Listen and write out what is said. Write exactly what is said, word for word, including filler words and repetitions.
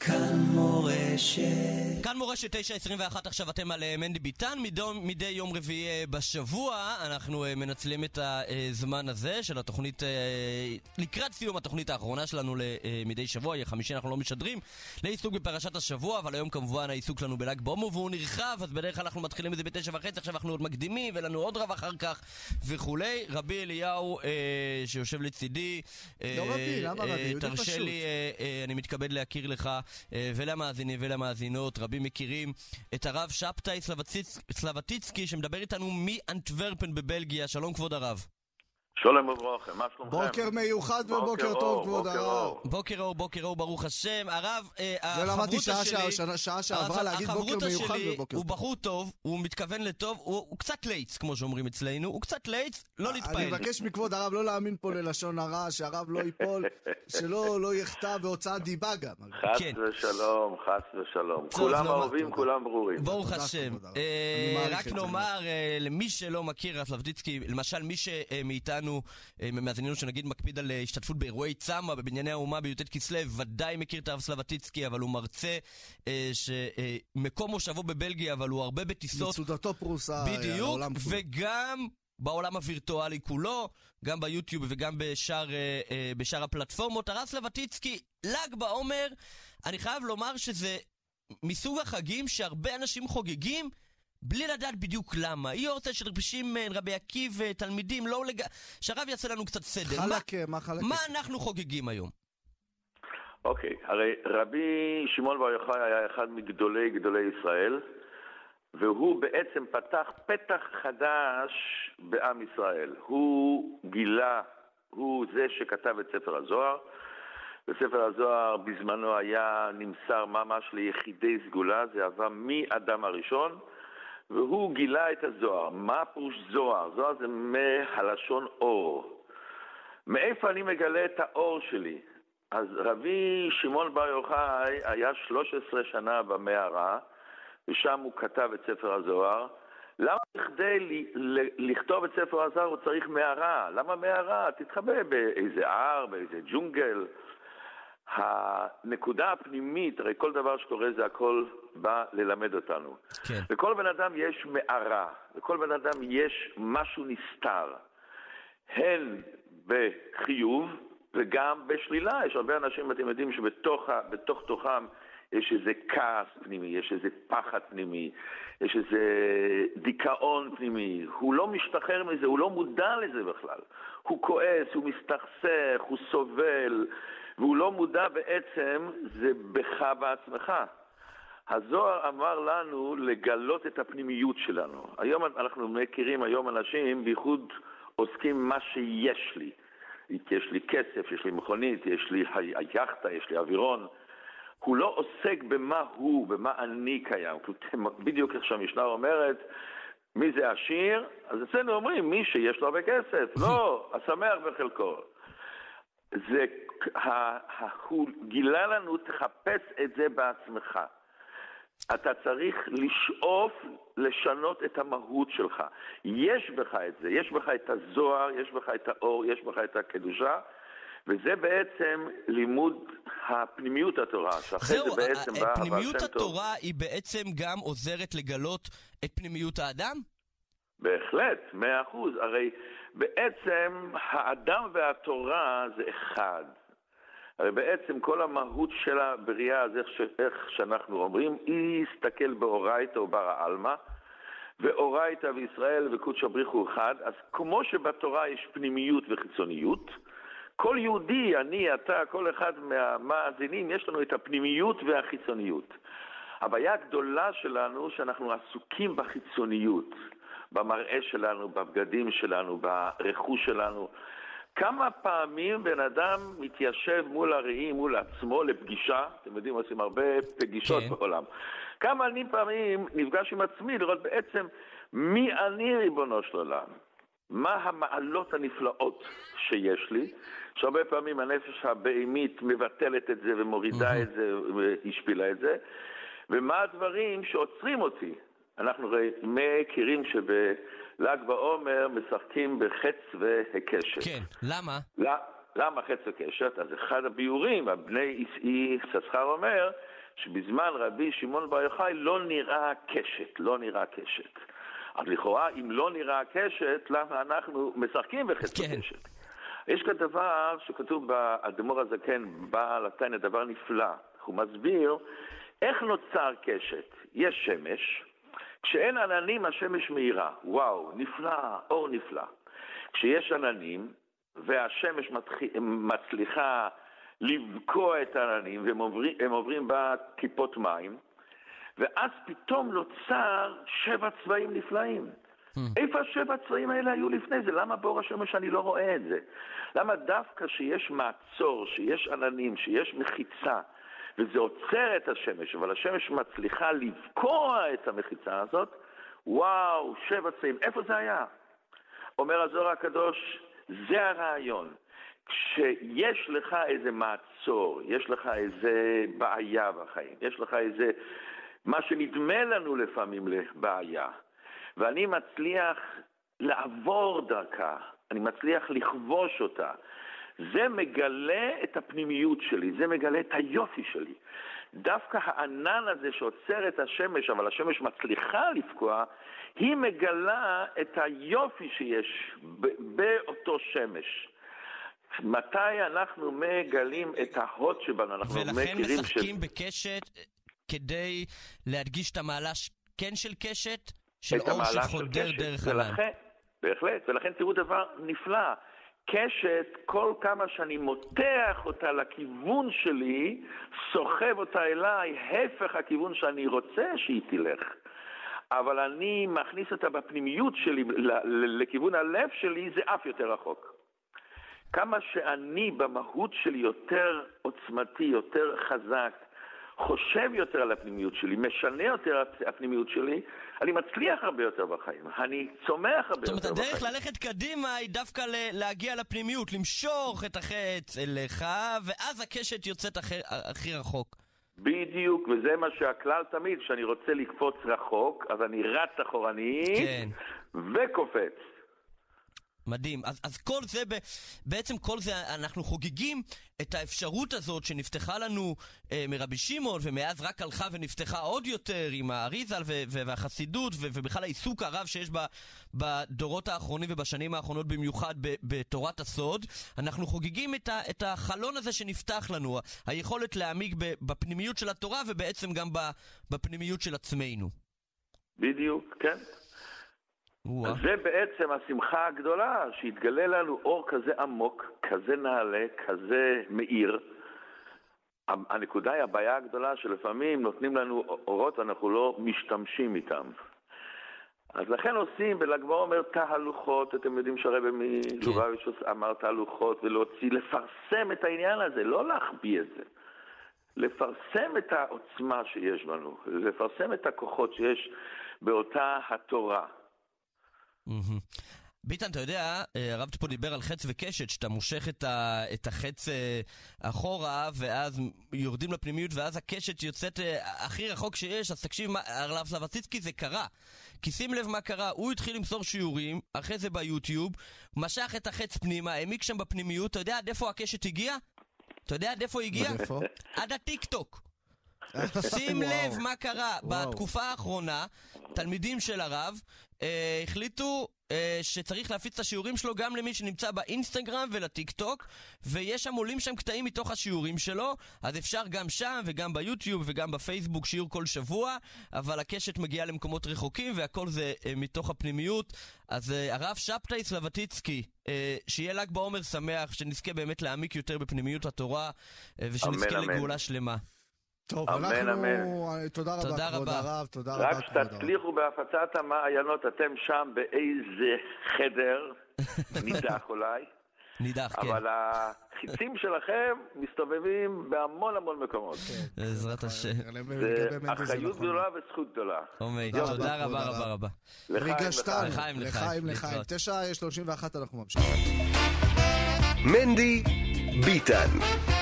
כאן מורשת. כאן מורשת תשע עשרים ואחת, עכשיו אתם על מנדי ביטן, מדי יום רביעי בשבוע. אנחנו מנצלים את הזמן הזה של התוכנית, לקראת סיום התוכנית האחרונה שלנו למדי שבוע, חמישי אנחנו לא משדרים, לעיסוק בפרשת השבוע, אבל היום כמובן העיסוק שלנו בל"ג בעומר, והוא נרחב, אז בדרך כלל אנחנו מתחילים את זה בתשע וחצי, עכשיו אנחנו עוד מקדימים, ולנו עוד רב אחר כך וכולי. רבי אליהו שיושב לצידי, לא רבי, למה רבי? תרשה לי, אני מתכבד להכיר לך ולמאזינים ולמאזינות, רבים מכירים את הרב שבתאי סלבטיצקי שמדבר איתנו מאנטוורפן בבלגיה. שלום כבוד הרב. שלום וברכה, מה שלומכם? בוקר מיוחד ובוקר טוב כבוד הרב. בוקר אור, בוקר אור, ברוך השם. הרב, שעה שעברה להגיד בוקר מיוחד ובוקר. הוא בחור טוב, הוא מתכוון לטוב, הוא קצת לייץ כמו שאומרים אצלנו, הוא קצת לייץ, לא להתפעל. אני מבקש מכבוד הרב לא להאמין פה ללשון הרע, שהרב לא ייפול, שלא לא יחטא בהוצאת דיבה גם. חס ושלום, חס ושלום. כולם אוהבים, כולם ברורים. ברוך השם. רק נאמר למי שלא מכיר סלבטיצקי, למשל מי שמאיתנו ממאזינינו שנגיד מקפיד על השתתפות באירועי צמא בבנייני האומה ביוטט כסלב, ודאי מכיר את הרב סלבטיצקי, אבל הוא מרצה שמקום מושבו בבלגיה, אבל הוא הרבה בטיסות, מצודתו פרוסה בדיוק, וגם בעולם הווירטואלי כולו, גם ביוטיוב וגם בשאר, בשאר הפלטפורמות. הרב סלבטיצקי, ל"ג בעומר, אני חייב לומר שזה מסוג החגים שהרבה אנשים חוגגים בלי לדעת בדיוק למה. היא רוצה שרבשים רבי עקיבא, תלמידים, לא לג... שהרב יעשה לנו קצת סדר. חלק, מה, מה חלק? מה אנחנו חוגגים היום? אוקיי, okay, הרי רבי שמעון בר יוחאי היה אחד מגדולי גדולי ישראל, והוא בעצם פתח פתח חדש בעם ישראל. הוא גילה, הוא זה שכתב את ספר הזוהר, בספר הזוהר בזמנו היה נמסר ממש ליחידי סגולה, זה עבר מאדם הראשון, והוא גילה את הזוהר. מה פירוש זוהר? זוהר זה מהלשון אור. מאיפה אני מגלה את האור שלי? אז רבי שמעון בר יוחאי היה שלוש עשרה שנה במערה, ושם הוא כתב את ספר הזוהר. למה כדי לכתוב את ספר הזוהר הוא צריך מערה? למה מערה? תתחבא באיזה הר, באיזה ג'ונגל. הנקודה הפנימית, הרי כל דבר שקורה זה הכל בא ללמד אותנו. כן. לכל בן אדם יש מערה, לכל בן אדם יש משהו נסתר, הן בחיוב וגם בשלילה. יש הרבה אנשים, אתם יודעים, שבתוך בתוך תוכם יש איזה כעס פנימי, יש איזה פחד פנימי, יש איזה דיכאון פנימי. הוא לא משתחרר מזה, הוא לא מודע לזה בכלל. הוא כועס, הוא מסתכסך, הוא סובל, והוא לא מודע בעצם, זה בך בעצמך. הזוהר אמר לנו לגלות את הפנימיות שלנו. היום אנחנו מכירים, היום אנשים בייחוד עוסקים מה שיש לי. יש לי כסף, יש לי מכונית, יש לי היחטה, יש לי אווירון. הוא לא עוסק במה הוא, במה אני קיים. בדיוק איך שהמשנה אומרת, מי זה עשיר? אז אצלנו אומרים, מי שיש לו הרבה כסף. לא, השמח בחלקו. זה, הוא גילה לנו, תחפש את זה בעצמך. אתה צריך לשאוף, לשנות את המהות שלך. יש בך את זה, יש בך את הזוהר, יש בך את האור, יש בך את הקדושה, וזה בעצם לימוד הפנימיות התורה. זהו, פנימיות התורה היא בעצם גם עוזרת לגלות את פנימיות האדם? בהחלט, מאה אחוז. הרי בעצם האדם והתורה זה אחד. הרי בעצם כל המהות של הבריאה, אז איך, ש... איך שאנחנו אומרים, היא הסתכל באורייתא וברא עלמא, ואורייתא וישראל וקודשא בריך הוא אחד. אז כמו שבתורה יש פנימיות וחיצוניות, כל יהודי, אני, אתה, כל אחד מהמאזינים, יש לנו את הפנימיות והחיצוניות. הבעיה הגדולה שלנו שאנחנו עסוקים בחיצוניות, במראה שלנו, בבגדים שלנו, ברכוש שלנו. כמה פעמים בן אדם מתיישב מול הראי, מול עצמו, לפגישה, אתם יודעים, עושים הרבה פגישות okay. בעולם. כמה אני פעמים נפגש עם עצמי לראות בעצם מי אני ריבונו של עולם, מה המעלות הנפלאות שיש לי, שהרבה פעמים הנפש הבהמית מבטלת את זה ומורידה mm-hmm. את זה והשפילה את זה, ומה הדברים שעוצרים אותי. אנחנו מכירים שבל"ג בעומר משחקים בחץ והקשת. כן, למה? למה חץ וקשת? אז אחד הביורים, הבני איסאי ססחר אומר, שבזמן רבי שמעון בר יוחאי לא נראה קשת, לא נראה קשת. אז לכאורה, אם לא נראה קשת, למה אנחנו משחקים בחץ כן. וקשת? יש כאן דבר שכתוב באדמו"ר הזקן, בעל התניא, דבר נפלא. הוא מסביר איך נוצר קשת. יש שמש, כשאין עננים השמש מהירה, וואו, נפלא, אור נפלא. כשיש עננים והשמש מתח... מצליחה לבקוע את העננים והם עוברים, עוברים בה טיפות מים, ואז פתאום נוצר שבע צבעים נפלאים. Mm. איפה שבע צבעים האלה היו לפני זה? למה באור השמש אני לא רואה את זה? למה דווקא שיש מעצור, שיש עננים, שיש מחיצה, וזה עוצר את השמש, אבל השמש מצליחה לבקוע את המחיצה הזאת, וואו, שבע צבעים, איפה זה היה? אומר הזוהר הקדוש, זה הרעיון. כשיש לך איזה מעצור, יש לך איזה בעיה בחיים, יש לך איזה מה שנדמה לנו לפעמים לבעיה, ואני מצליח לעבור דרכה, אני מצליח לכבוש אותה, זה מגלה את הפנימיות שלי, זה מגלה את היופי שלי. דווקא הענן הזה שעוצר את השמש, אבל השמש מצליחה לפקוע, היא מגלה את היופי שיש באותו שמש. מתי אנחנו מגלים את ההוד שבנו? אנחנו ולכן משחקים ש... בקשת כדי להדגיש את המעלה כן של קשת, של אור שחודר דרך ענן. בהחלט, ולכן תראו דבר נפלא. קשת, כל כמה שאני מותח אותה לכיוון שלי, סוחב אותה אליי, הפך הכיוון שאני רוצה שהיא תלך. אבל אני מכניס אותה בפנימיות שלי, לכיוון הלב שלי, זה אף יותר רחוק. כמה שאני במהות שלי יותר עוצמתי, יותר חזק, חושב יותר על הפנימיות שלי, משנה יותר על הפנימיות שלי, אני מצליח הרבה יותר בחיים, אני צומח הרבה יותר בחיים. זאת אומרת, הדרך ללכת קדימה היא דווקא להגיע לפנימיות, למשוך את החץ אליך, ואז הקשת יוצאת הכי רחוק. בדיוק, וזה מה שהכלל תמיד, שאני רוצה לקפוץ רחוק, אז אני רץ אחורנית, כן. וקופץ. מדהים. אז, אז כל זה, בעצם כל זה, אנחנו חוגגים את האפשרות הזאת שנפתחה לנו אה, מרבי שמעון, ומאז רק הלכה ונפתחה עוד יותר עם האריזל ו- ו- והחסידות, ו- ובכלל העיסוק הרב שיש ב- בדורות האחרונים ובשנים האחרונות במיוחד ב- בתורת הסוד. אנחנו חוגגים את, ה- את החלון הזה שנפתח לנו, היכולת להעמיק ב- בפנימיות של התורה ובעצם גם ב- בפנימיות של עצמנו. בדיוק, כן. אז זה בעצם השמחה הגדולה, שהתגלה לנו אור כזה עמוק, כזה נעלה, כזה מאיר. הנקודה היא הבעיה הגדולה שלפעמים נותנים לנו אורות ואנחנו לא משתמשים איתם. אז לכן עושים בל"ג בעומר תהלוכות, אתם יודעים שהרבי מלובביץ' אמר תהלוכות, ולהוציא, לפרסם את העניין הזה, לא להחביא את זה. לפרסם את העוצמה שיש לנו, לפרסם את הכוחות שיש באותה התורה. ביטן, אתה יודע, הרב פה דיבר על חץ וקשת, שאתה מושך את החץ אחורה ואז יורדים לפנימיות ואז הקשת יוצאת הכי רחוק שיש. אז תקשיב, הרב סלבטיסקי, זה קרה, כי שים לב מה קרה. הוא התחיל למסור שיעורים, אחרי זה ביוטיוב משך את החץ פנימה, העמיק שם בפנימיות. אתה יודע עד איפה הקשת הגיע? אתה יודע עד איפה הגיע? עד הטיק טוק. שים לב מה קרה בתקופה האחרונה. תלמידים של הרב החליטו שצריך להפיץ את השיעורים שלו גם למי שנמצא באינסטגרם ולטיק טוק, ויש שם עולים שם קטעים מתוך השיעורים שלו, אז אפשר גם שם וגם ביוטיוב וגם בפייסבוק שיעור כל שבוע, אבל הקשת מגיעה למקומות רחוקים והכל זה מתוך הפנימיות. אז הרב שבתאי סלבטיצקי, שיהיה ל"ג בעומר שמח, שנזכה באמת להעמיק יותר בפנימיות התורה ושנזכה לגאולה שלמה. טוב, אמן, אנחנו... אמן. תודה רבה, תודה כבוד רבה. הרב, תודה רק רבה. רק שתצליחו בהפצת המעיינות, אתם שם באיזה חדר, נידח אולי. נידח, כן. אבל החיצים שלכם מסתובבים בהמון המון מקומות. בעזרת השם. זה אחריות גדולה וזכות גדולה. עומד, תודה רבה רבה רבה. ריגשתם, לחיים, לחיים, לחיים. תשע שלושים ואחת אנחנו ממשיכים. מנדי ביטן.